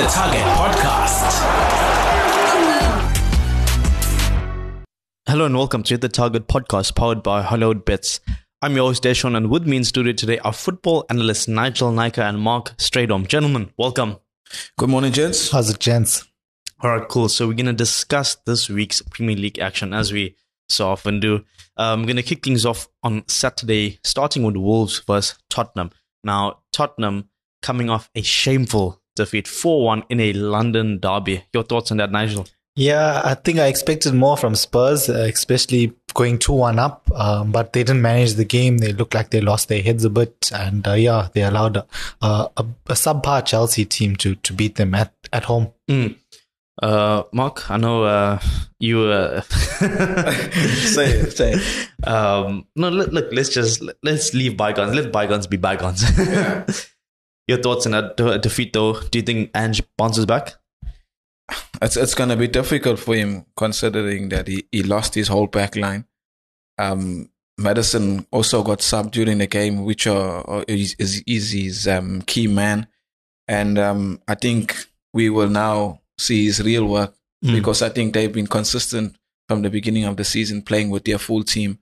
the Target Podcast. Hello and welcome to the Target Podcast, powered by Hollowed Bits. I'm your host Deshaun, and with me in studio today are football analysts Nigel Nyka and Mark Stradom. Gentlemen, welcome. Good morning, gents. How's it, gents? All right, cool. So we're going to discuss this week's Premier League action as we so often do. I'm going to kick things off on Saturday, starting with Wolves versus Tottenham. Now, Tottenham coming off a shameful defeat, 4-1 in a London derby. Your thoughts on that, Nigel? Yeah, I think I expected more from Spurs, especially going 2-1 up, but they didn't manage the game. They looked like they lost their heads a bit, and they allowed a subpar Chelsea team to beat them at home. Mm. Mark, I know you say it. No, look, let's leave bygones. Let bygones be bygones. Yeah. Your thoughts on that defeat, though? Do you think Ange bounces back? It's going to be difficult for him, considering that he lost his whole back line. Madison also got subbed during the game, which is his key man. And I think we will now see his real work, because I think they've been consistent from the beginning of the season, playing with their full team,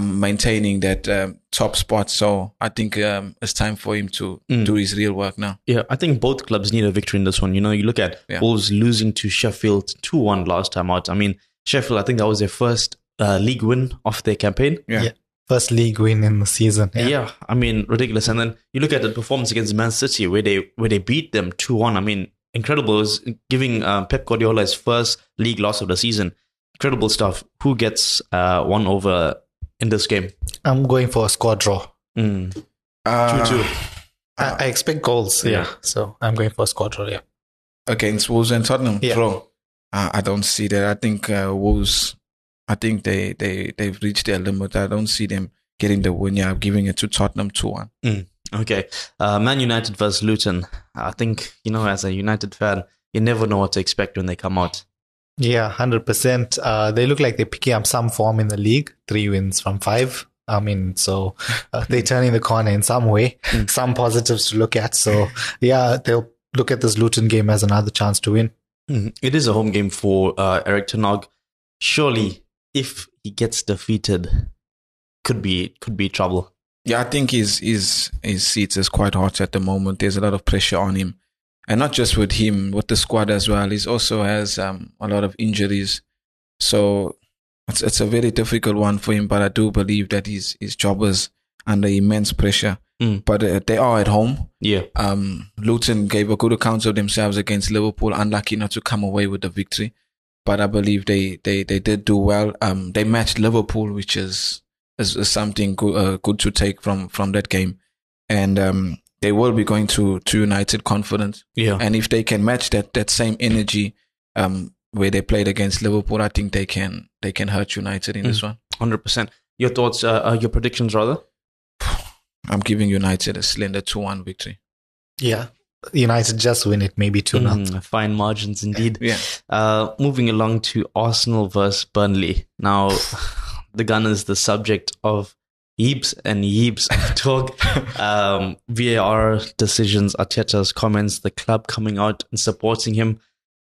maintaining that top spot. So I think it's time for him to do his real work now. Yeah, I think both clubs need a victory in this one. You know, you look at Wolves losing to Sheffield 2-1 last time out. I mean, Sheffield, I think that was their first league win of their campaign. Yeah. First league win in the season. Yeah, I mean, ridiculous. And then you look at the performance against Man City, where they beat them 2-1. I mean, incredible. It was giving Pep Guardiola his first league loss of the season. Incredible stuff. Who gets one over in this game? I'm going for a squad draw. 2-2. I expect goals. Yeah. So I'm going for a squad draw. Yeah. Against Wolves and Tottenham. Yeah. Draw. I don't see that. I think Wolves, I think they've reached their limit. I don't see them getting the win. Yeah, I'm giving it to Tottenham 2-1. Okay, Man United versus Luton. I think, you know, as a United fan, you never know what to expect when they come out. Yeah, 100%. They look like they're picking up some form in the league. 3 wins from 5. I mean, so they're turning the corner in some way. Some positives to look at. So, yeah, they'll look at this Luton game as another chance to win. It is a home game for Eric Tanog. Surely, if he gets defeated, could be trouble. Yeah, I think his seat is quite hot at the moment. There's a lot of pressure on him. And not just with him, with the squad as well. He also has a lot of injuries. So it's a very difficult one for him, but I do believe that his job is under immense pressure. But they are at home. Yeah. Luton gave a good account of themselves against Liverpool, unlucky not to come away with the victory. But I believe they did do well. They matched Liverpool, which is something good to take from that game, and they will be going to United confident. Yeah, and if they can match that same energy where they played against Liverpool, I think they can hurt United in this one. 100%. Your thoughts? Your predictions, rather? I'm giving United a slender 2-1 victory. Yeah, United just win it, maybe 2-0. Fine margins indeed. Yeah. Moving along to Arsenal versus Burnley now. The gun is the subject of heaps and heaps of talk. VAR decisions, Arteta's comments, the club coming out and supporting him.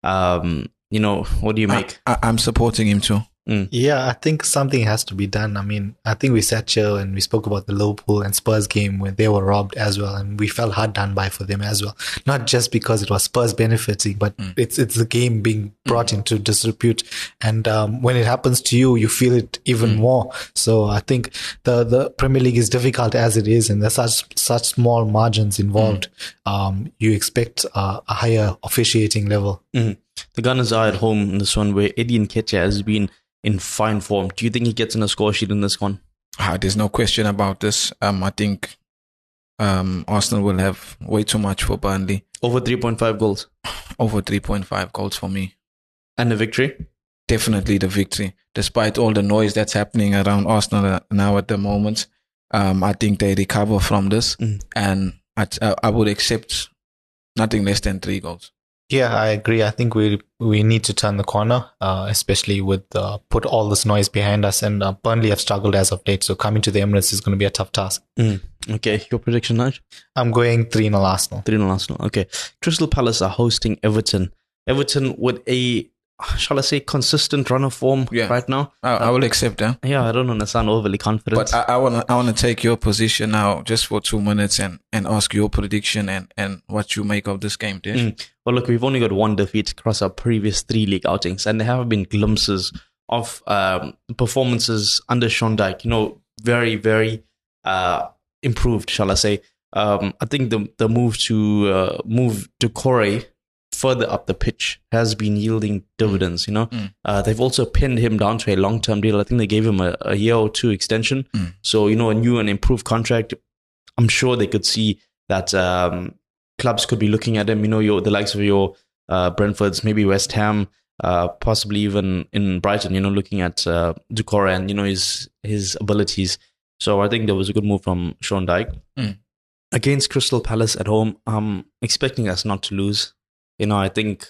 You know, what do you make? I'm supporting him too. Yeah, I think something has to be done. I mean, I think we sat here and we spoke about the Liverpool and Spurs game where they were robbed as well, and we felt hard done by for them as well. Not just because it was Spurs benefiting, but it's the game being brought into disrepute, and when it happens to you, you feel it even more. So I think the Premier League is difficult as it is, and there's such small margins involved. You expect a higher officiating level. The Gunners are at home in this one, where Eddie Nketiah has been in fine form. Do you think he gets in a score sheet in this one? There's no question about this. I think Arsenal will have way too much for Burnley. Over 3.5 goals? Over 3.5 goals for me. And the victory? Definitely the victory. Despite all the noise that's happening around Arsenal now at the moment, I think they recover from this. And I would accept nothing less than 3 goals. Yeah, I agree. I think we need to turn the corner, especially with put all this noise behind us, and Burnley have struggled as of date. So coming to the Emirates is going to be a tough task. Okay, your prediction, Naj? I'm going 3-0 Arsenal. 3-0 Arsenal. Okay. Crystal Palace are hosting Everton. Everton with a, shall I say, consistent run of form right now. I will accept that. Yeah, I don't want to sound overly confident. But I want to take your position now just for 2 minutes and ask your prediction and what you make of this game, Dish. Well, look, we've only got one defeat across our previous three league outings, and there have been glimpses of performances under Sean Dyche. You know, very, very improved, shall I say. I think the move to Corey further up the pitch has been yielding dividends, you know. They've also pinned him down to a long-term deal. I think they gave him a year or two extension. So, you know, a new and improved contract. I'm sure they could see that clubs could be looking at him, you know, the likes of your Brentfords, maybe West Ham, possibly even in Brighton, you know, looking at Ducora and, you know, his abilities. So I think there was a good move from Sean Dyche. Against Crystal Palace at home, I'm expecting us not to lose. You know, I think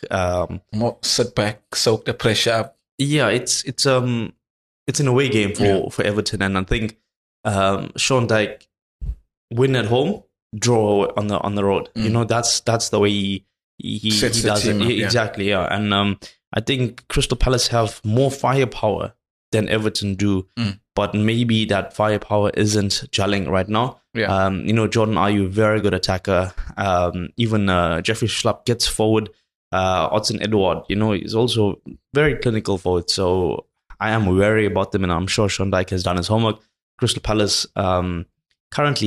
more sit back, soak the pressure up. Yeah, it's an away game for Everton, and I think Sean Dyche win at home, draw on the road. You know, that's the way he does it. Exactly, yeah. And I think Crystal Palace have more firepower than Everton do, but maybe that firepower isn't gelling right now. Yeah. You know, Jordan Ayew, very good attacker. Even Jeffrey Schlapp gets forward. Ozdan Edward, you know, he's also very clinical forward. So I am wary about them, and I'm sure Sean Dyche has done his homework. Crystal Palace, currently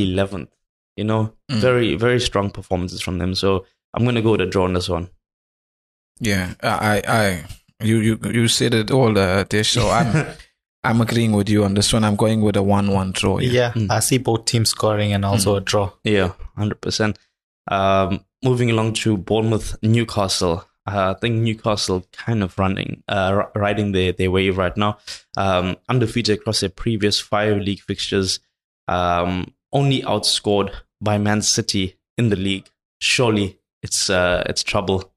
11th. You know, very, very strong performances from them. So I'm going to go with a draw on this one. Yeah, you said it all, Dish. So I'm agreeing with you on this one. I'm going with a 1-1 draw. Yeah, I see both teams scoring and also a draw. Yeah, 100%. Moving along to Bournemouth, Newcastle. I think Newcastle kind of riding their wave right now. Undefeated across their previous 5 league fixtures. Only outscored by Man City in the league. Surely it's trouble.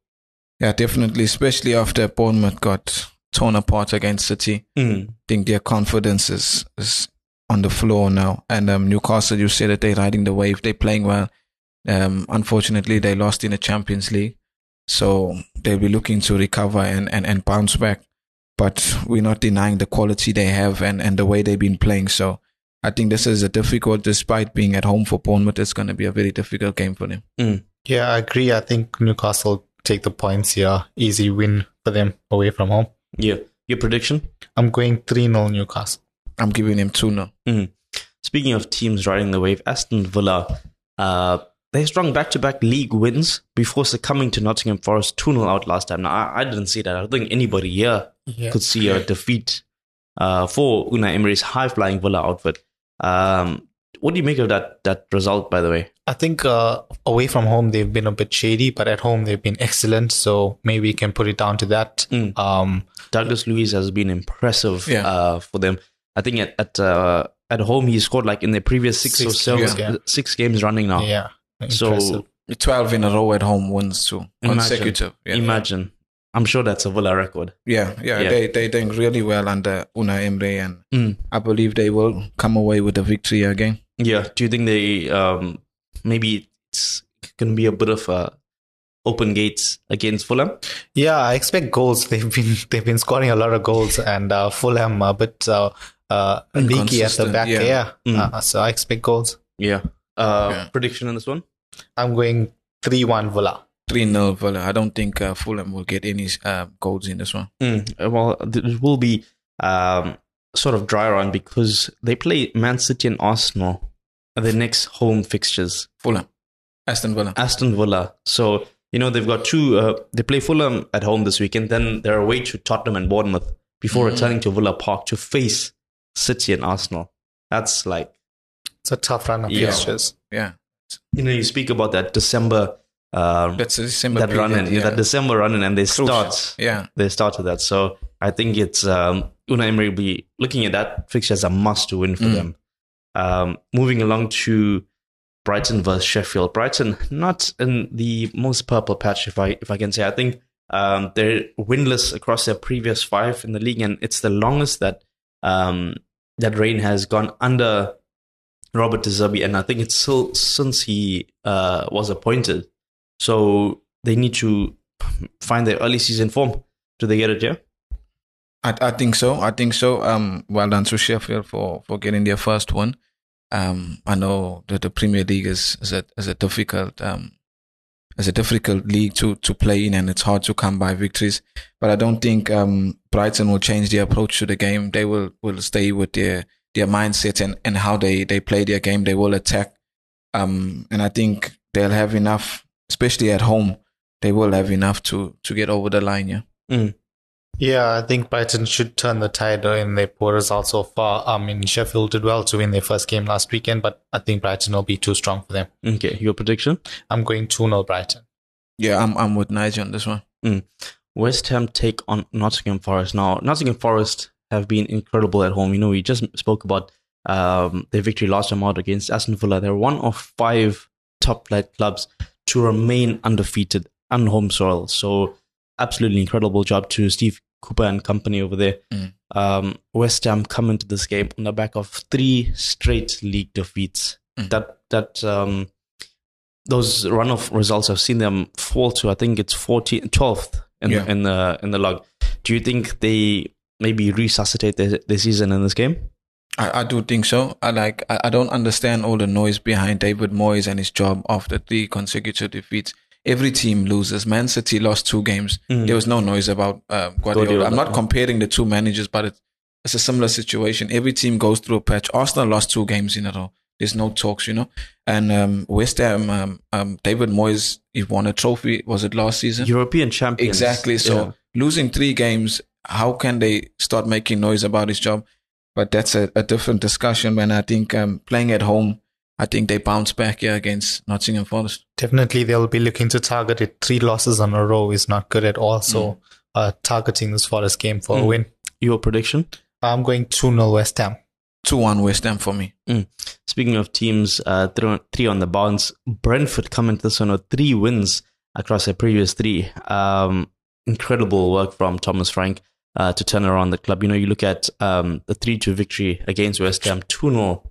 Yeah, definitely, especially after Bournemouth got torn apart against City. I think their confidence is on the floor now. And Newcastle, you said that they're riding the wave. They're playing well. Unfortunately, they lost in the Champions League. So they'll be looking to recover and bounce back. But we're not denying the quality they have and the way they've been playing. So I think this is a difficult, despite being at home for Bournemouth, it's going to be a very difficult game for them. Yeah, I agree. I think Newcastle take the points here. Easy win for them away from home. Yeah. Your prediction? I'm going 3-0 Newcastle. I'm giving him 2-0. Speaking of teams riding the wave, Aston Villa, they strung back-to-back league wins before succumbing to Nottingham Forest 2-0 out last time. Now, I didn't see that. I don't think anybody here could see a defeat for Unai Emery's high-flying Villa outfit. What do you make of that result, by the way? I think away from home, they've been a bit shady, but at home, they've been excellent. So maybe we can put it down to that. Douglas Luiz has been impressive for them. I think at home, he scored like in their previous six games running now. Yeah, impressive. So 12 in a row at home wins too. Consecutive. Imagine. I'm sure that's a Villa record. Yeah. They're doing really well under Unai Emery, and I believe they will come away with a victory again. Yeah. Do you think they maybe it's going to be a bit of a open gates against Fulham? Yeah, I expect goals. They've been scoring a lot of goals, and Fulham a bit leaky at the back. Yeah. So I expect goals. Yeah. Prediction on this one? I'm going 3-1 Villa. 3-0 Villa. I don't think Fulham will get any goals in this one. Well, it will be sort of dry run because they play Man City and Arsenal at their next home fixtures. Fulham. Aston Villa. So, you know, they've got they play Fulham at home this weekend. Then they're away to Tottenham and Bournemouth before returning to Villa Park to face City and Arsenal. That's like... It's a tough run of fixtures. Yeah. You know, you speak about that December... That December run-in, and they start with that. So I think it's Unai Emery will be looking at that fixture as a must-to win for them. Moving along to Brighton versus Sheffield. Brighton, not in the most purple patch, if I can say. I think they're winless across their previous five in the league, and it's the longest that that reign has gone under Robert De Zerbi, and I think it's still since he was appointed. So they need to find their early season form. Do they get it? Yeah, I think so. I think so. Well done to Sheffield for getting their first one. I know that the Premier League is a difficult league to play in, and it's hard to come by victories. But I don't think Brighton will change their approach to the game. They will stay with their mindset and how they play their game. They will attack, and I think they'll have enough, especially at home. They will have enough to get over the line. Yeah. Mm. Yeah, I think Brighton should turn the tide in their poor results so far. I mean, Sheffield did well to win their first game last weekend, but I think Brighton will be too strong for them. Okay, your prediction? I'm going 2-0 Brighton. Yeah, I'm with Nigel on this one. Mm. West Ham take on Nottingham Forest. Now, Nottingham Forest have been incredible at home. You know, we just spoke about their victory last time out against Aston Villa. They're one of five top-flight clubs to remain undefeated on home soil. So, absolutely incredible job to Steve Cooper and company over there. Mm. West Ham come into this game on the back of three straight league defeats. Mm. That those run-off results, I've seen them fall to, I think it's 12th in the log. Do you think they maybe resuscitate their season in this game? I do think so. I don't understand all the noise behind David Moyes and his job after three consecutive defeats. Every team loses. Man City lost two games. Mm. There was no noise about Guardiola. I'm not comparing the two managers, but it's a similar situation. Every team goes through a patch. Arsenal lost two games in a row. There's no talks, you know. And West Ham, David Moyes, he won a trophy. Was it last season? European champions. Exactly. So losing three games, how can they start making noise about his job? But that's a different discussion. When I think playing at home, I think they bounce back against Nottingham Forest. Definitely, they'll be looking to target it. Three losses on a row is not good at all. So, targeting this Forest game for a win. Your prediction? I'm going 2-0 West Ham. 2-1 West Ham for me. Mm. Speaking of teams, three on the bounce. Brentford come into this one with three wins across their previous three. Incredible work from Thomas Frank to turn around the club. You know, you look at the 3-2 victory against West Ham, 2-0.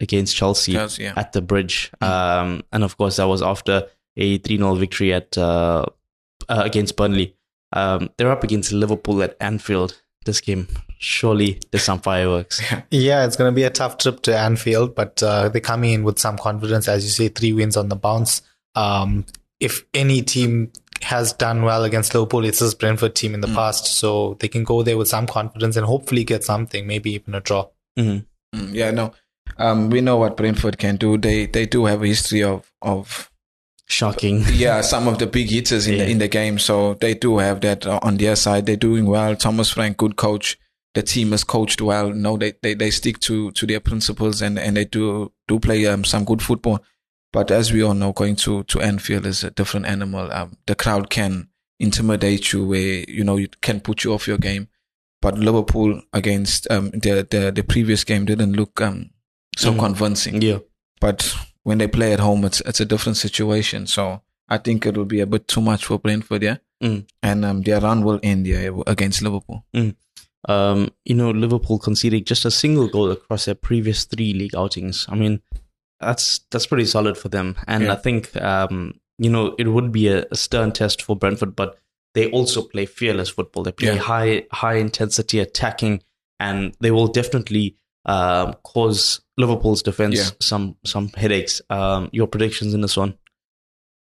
Against Chelsea at the Bridge. And of course, that was after a 3-0 victory at against Burnley. They're up against Liverpool at Anfield. This game, surely there's some fireworks. Yeah, it's going to be a tough trip to Anfield, but they're coming in with some confidence. As you say, three wins on the bounce. If any team has done well against Liverpool, it's this Brentford team in the past. So they can go there with some confidence and hopefully get something, maybe even a draw. Mm-hmm. Yeah, no. We know what Brentford can do. They do have a history of shocking. Yeah, some of the big hitters in the game. So they do have that on their side. They're doing well. Thomas Frank, good coach. The team is coached well. No, they stick to their principles and they do play some good football. But as we all know, going to Anfield is a different animal. The crowd can intimidate you, where you know it can put you off your game. But Liverpool against the previous game didn't look so convincing. Yeah. But when they play at home, it's a different situation. So I think it will be a bit too much for Brentford, yeah? And their run will end against Liverpool. You know, Liverpool conceded just a single goal across their previous three league outings. I mean, that's pretty solid for them. And I think, you know, it would be a stern test for Brentford, but they also play fearless football. They play high intensity attacking, and they will definitely cause Liverpool's defense some headaches. Your predictions in this one?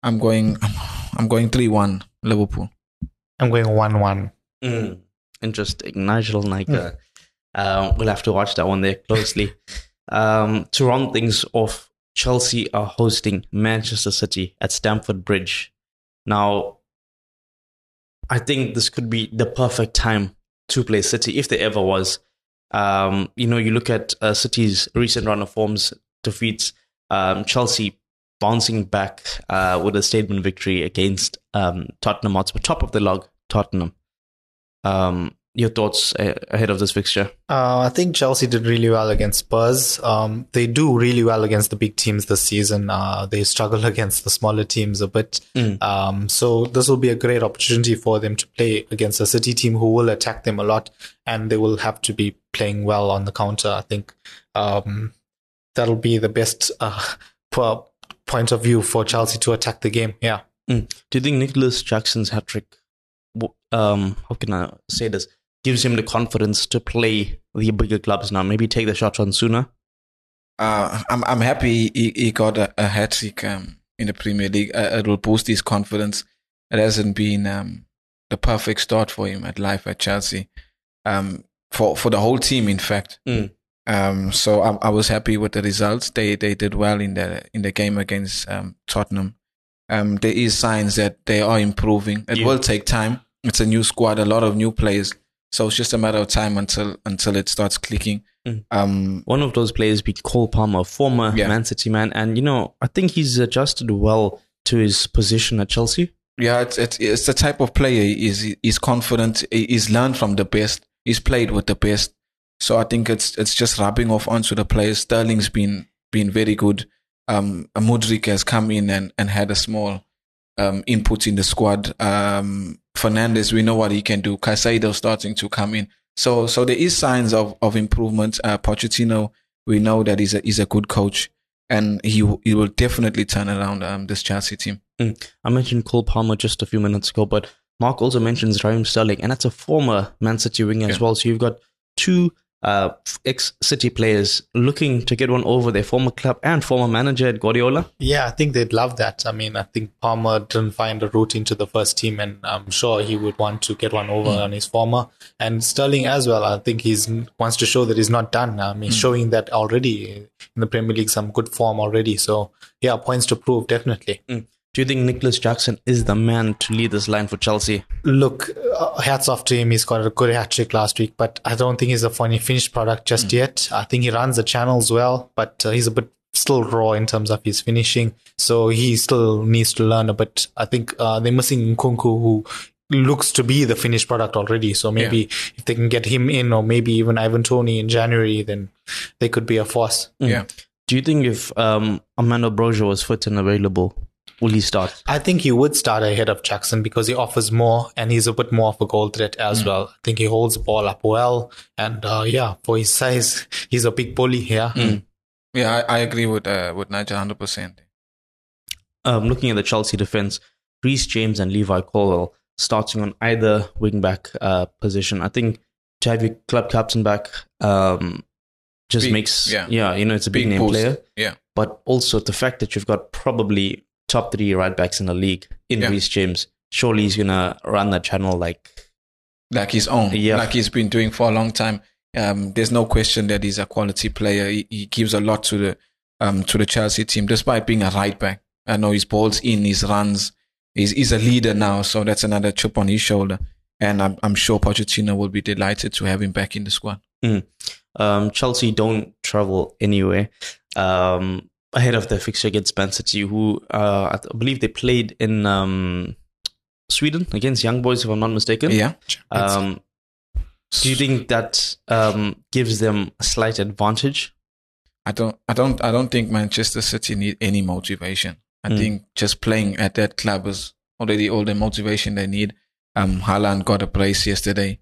I'm going 3-1 Liverpool. I'm going 1-1. Interesting. Nigel Nyka. We'll have to watch that one there closely. To round things off, Chelsea are hosting Manchester City at Stamford Bridge. Now, I think this could be the perfect time to play City if there ever was. You know, you look at City's recent run of forms, defeats, Chelsea bouncing back with a statement victory against Tottenham Hotspur, top of the log, Tottenham. your thoughts ahead of this fixture? I think Chelsea did really well against Spurs. They do really well against the big teams this season. They struggle against the smaller teams a bit. So this will be a great opportunity for them to play against a City team who will attack them a lot, and they will have to be playing well on the counter. I think that'll be the best point of view for Chelsea to attack the game. Yeah. Do you think Nicholas Jackson's hat-trick, how can I say this, gives him the confidence to play the bigger clubs now? Maybe take the shots on sooner. I'm happy he got a hat trick in the Premier League. It will boost his confidence. It hasn't been the perfect start for him at life at Chelsea, for the whole team, in fact. So I was happy with the results. They did well in the game against Tottenham. There is signs that they are improving. It will take time. It's a new squad, a lot of new players. So it's just a matter of time until it starts clicking. One of those players be Cole Palmer, former Man City man. And, I think he's adjusted well to his position at Chelsea. Yeah, it's the type of player he is. He's confident. He's learned from the best. He's played with the best. So I think it's just rubbing off onto the players. Sterling's been very good. Mudrik has come in and had a small input in the squad. Fernandez, we know what he can do. Caicedo starting to come in. So there is signs of improvement. Pochettino, we know that he's a good coach, and he will definitely turn around this Chelsea team. I mentioned Cole Palmer just a few minutes ago, but Mark also mentions Raheem Sterling, and that's a former Man City winger as well. So you've got two ex-City players looking to get one over their former club and former manager at Guardiola. Yeah, I think they'd love that. I mean, I think Palmer didn't find a route into the first team, and I'm sure he would want to get one over on his former. And Sterling as well, I think he wants to show that he's not done. I mean, showing that already in the Premier League, some good form already. So, yeah, points to prove, definitely. Do you think Nicholas Jackson is the man to lead this line for Chelsea? Look, hats off to him. He's got a good hat-trick last week, but I don't think he's a finished product just yet. I think he runs the channels well, but he's a bit still raw in terms of his finishing. So he still needs to learn a bit. I think they're missing Nkunku, who looks to be the finished product already. So maybe if they can get him in, or maybe even Ivan Toney in January, then they could be a force. Yeah. Do you think if Armando Broja was fit and available, will he start? I think he would start ahead of Jackson because he offers more and he's a bit more of a goal threat as well. I think he holds the ball up well. And for his size, he's a big bully here. Yeah, I agree with Nigel 100%. Looking at the Chelsea defense, Reece James and Levi Colwell starting on either wing-back position. I think to have your club captain back just big, makes... it's a big name player. Yeah. But also the fact that you've got probably top three right backs in the league in Reece James. Surely he's going to run that channel like his own, like he's been doing for a long time. There's no question that he's a quality player. He gives a lot to the Chelsea team, despite being a right back. I know his ball's in, his runs. He's a leader now, so that's another chip on his shoulder. And I'm sure Pochettino will be delighted to have him back in the squad. Chelsea don't travel anywhere. Ahead of the fixture against Man City, who I believe they played in Sweden against Young Boys, if I'm not mistaken. Yeah. Do you think that gives them a slight advantage? I don't think Manchester City need any motivation. I think just playing at that club is already all the motivation they need. Haaland got a brace yesterday.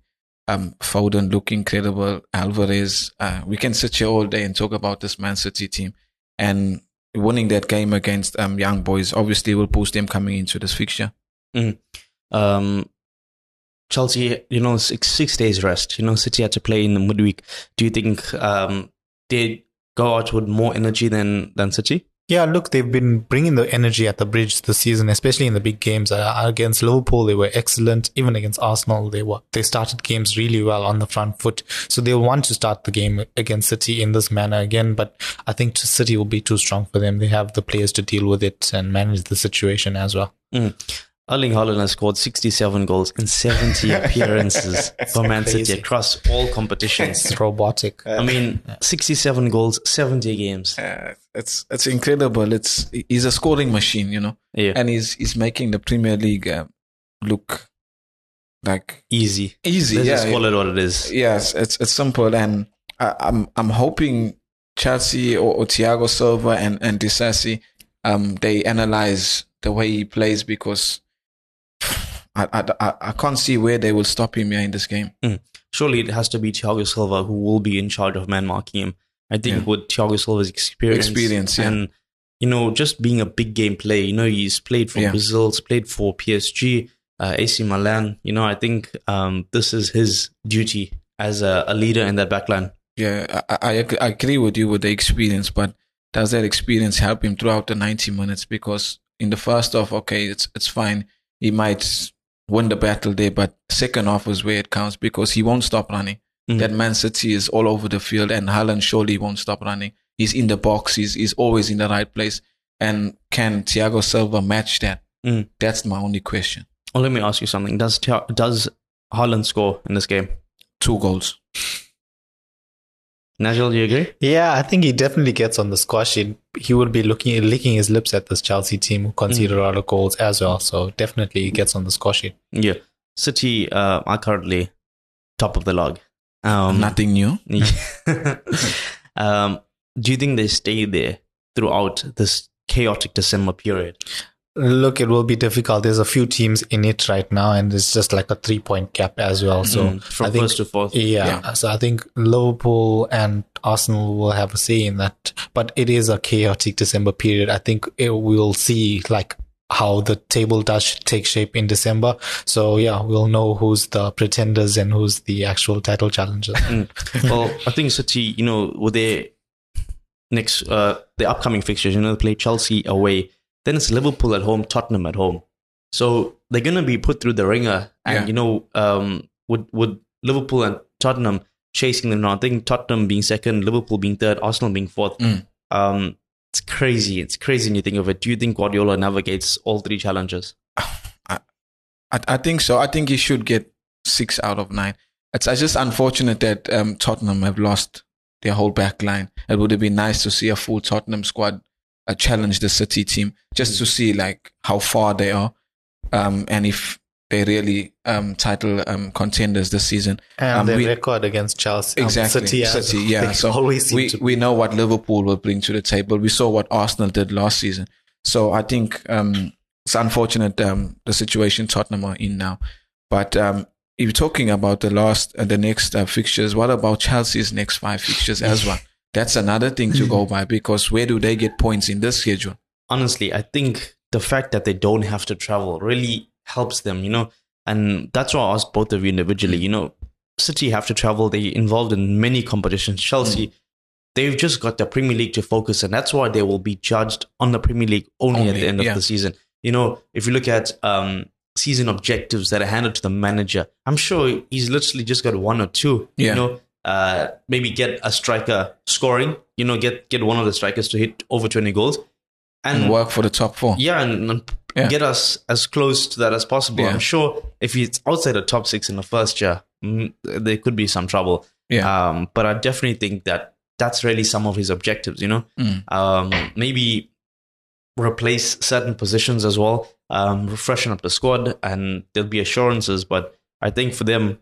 Foden looked incredible. Alvarez. We can sit here all day and talk about this Man City team. And winning that game against Young Boys obviously will boost them coming into this fixture. Chelsea, six days rest. City had to play in the midweek. Do you think they go out with more energy than City? Yeah, look, they've been bringing the energy at the bridge this season, especially in the big games. Against Liverpool, they were excellent. Even against Arsenal, they started games really well on the front foot. So they'll want to start the game against City in this manner again. But I think City will be too strong for them. They have the players to deal with it and manage the situation as well. Erling Haaland has scored 67 goals in 70 appearances for Man City across all competitions. It's robotic. 67 goals, 70 games. It's incredible. He's a scoring machine, and he's making the Premier League look like easy. Easy. Let's just call it what it is. Yes, it's simple. And I'm hoping Chelsea or Thiago Silva and De Zerbi, they analyze the way he plays, because I can't see where they will stop him in this game. Mm. Surely it has to be Thiago Silva who will be in charge of man marking him. I think with Thiago Silva's experience and just being a big game player, he's played for Brazil, he's played for PSG, AC Milan. I think this is his duty as a leader in that backline. Yeah, I agree with you with the experience, but does that experience help him throughout the 90 minutes? Because in the first half, it's fine. He might win the battle there, but second half is where it counts, because he won't stop running. Mm-hmm. That Man City is all over the field, and Haaland surely won't stop running. He's in the box. He's always in the right place. And can Thiago Silva match that? Mm. That's my only question. Well, let me ask you something. Does Haaland score in this game? 2 goals. Nigel, do you agree? Yeah, I think he definitely gets on the score sheet. He would be licking his lips at this Chelsea team who conceded a lot of goals as well. So definitely he gets on the score sheet. Yeah. City are currently top of the log. Nothing new. Do you think they stay there throughout this chaotic December period? Look, it will be difficult. There's a few teams in it right now, and it's just like a 3-point gap as well. So from first to fourth. Yeah. So I think Liverpool and Arsenal will have a say in that. But it is a chaotic December period. I think we'll see like how the table does take shape in December. So yeah, we'll know who's the pretenders and who's the actual title challengers. Well, I think City, with their next, the upcoming fixtures, they play Chelsea away. Then it's Liverpool at home, Tottenham at home. So they're going to be put through the ringer. And, with Liverpool and Tottenham chasing them now, I think Tottenham being second, Liverpool being third, Arsenal being fourth. It's crazy. It's crazy when you think of it. Do you think Guardiola navigates all 3 challenges? I think so. I think he should get 6 out of 9. It's just unfortunate that Tottenham have lost their whole back line. It would have been nice to see a full Tottenham squad challenge the City team, just to see like how far they are and if they really title contenders this season. And their record against Chelsea. Exactly. City, yeah. So we know what Liverpool will bring to the table. We saw what Arsenal did last season. So I think it's unfortunate the situation Tottenham are in now. But if you're talking about the next fixtures, what about Chelsea's next 5 fixtures as well? That's another thing to go by, because where do they get points in this schedule? Honestly, I think the fact that they don't have to travel really helps them, and that's why I asked both of you individually, City have to travel. They're involved in many competitions. Chelsea, they've just got the Premier League to focus, and that's why they will be judged on the Premier League only at the end of the season. If you look at season objectives that are handed to the manager, I'm sure he's literally just got 1 or 2, maybe get a striker scoring, get one of the strikers to hit over 20 goals and work for the top 4. Yeah, and get us as close to that as possible. Yeah. I'm sure if it's outside the top 6 in the first year, there could be some trouble. Yeah. But I definitely think that that's really some of his objectives, maybe replace certain positions as well, freshen up the squad, and there'll be assurances. But I think for them,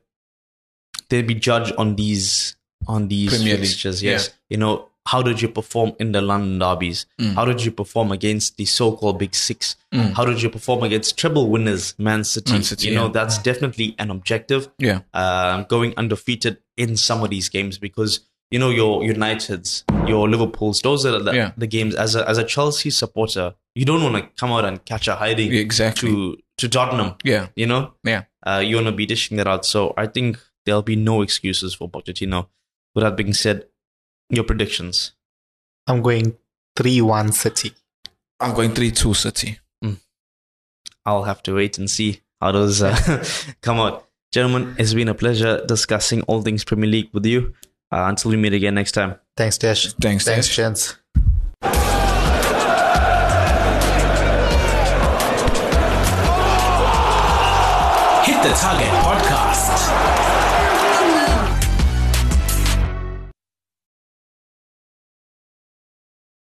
they'd be judged on these fixtures, yes. Yeah. How did you perform in the London derbies? How did you perform against the so-called Big Six? How did you perform against treble winners, Man City? That's definitely an objective. Yeah. Going undefeated in some of these games, because your Uniteds, your Liverpools, those are the games. As a Chelsea supporter, you don't want to come out and catch a hiding to Tottenham. Yeah. You want to be dishing that out. So I think there'll be no excuses for Pochettino. With that being said, your predictions. I'm going 3-1 City. I'm going 3-2 City. I'll have to wait and see how those come out. Gentlemen, it's been a pleasure discussing all things Premier League with you. Until we meet again next time. Thanks, Dash. Thanks, gents. Hit the Target Podcast.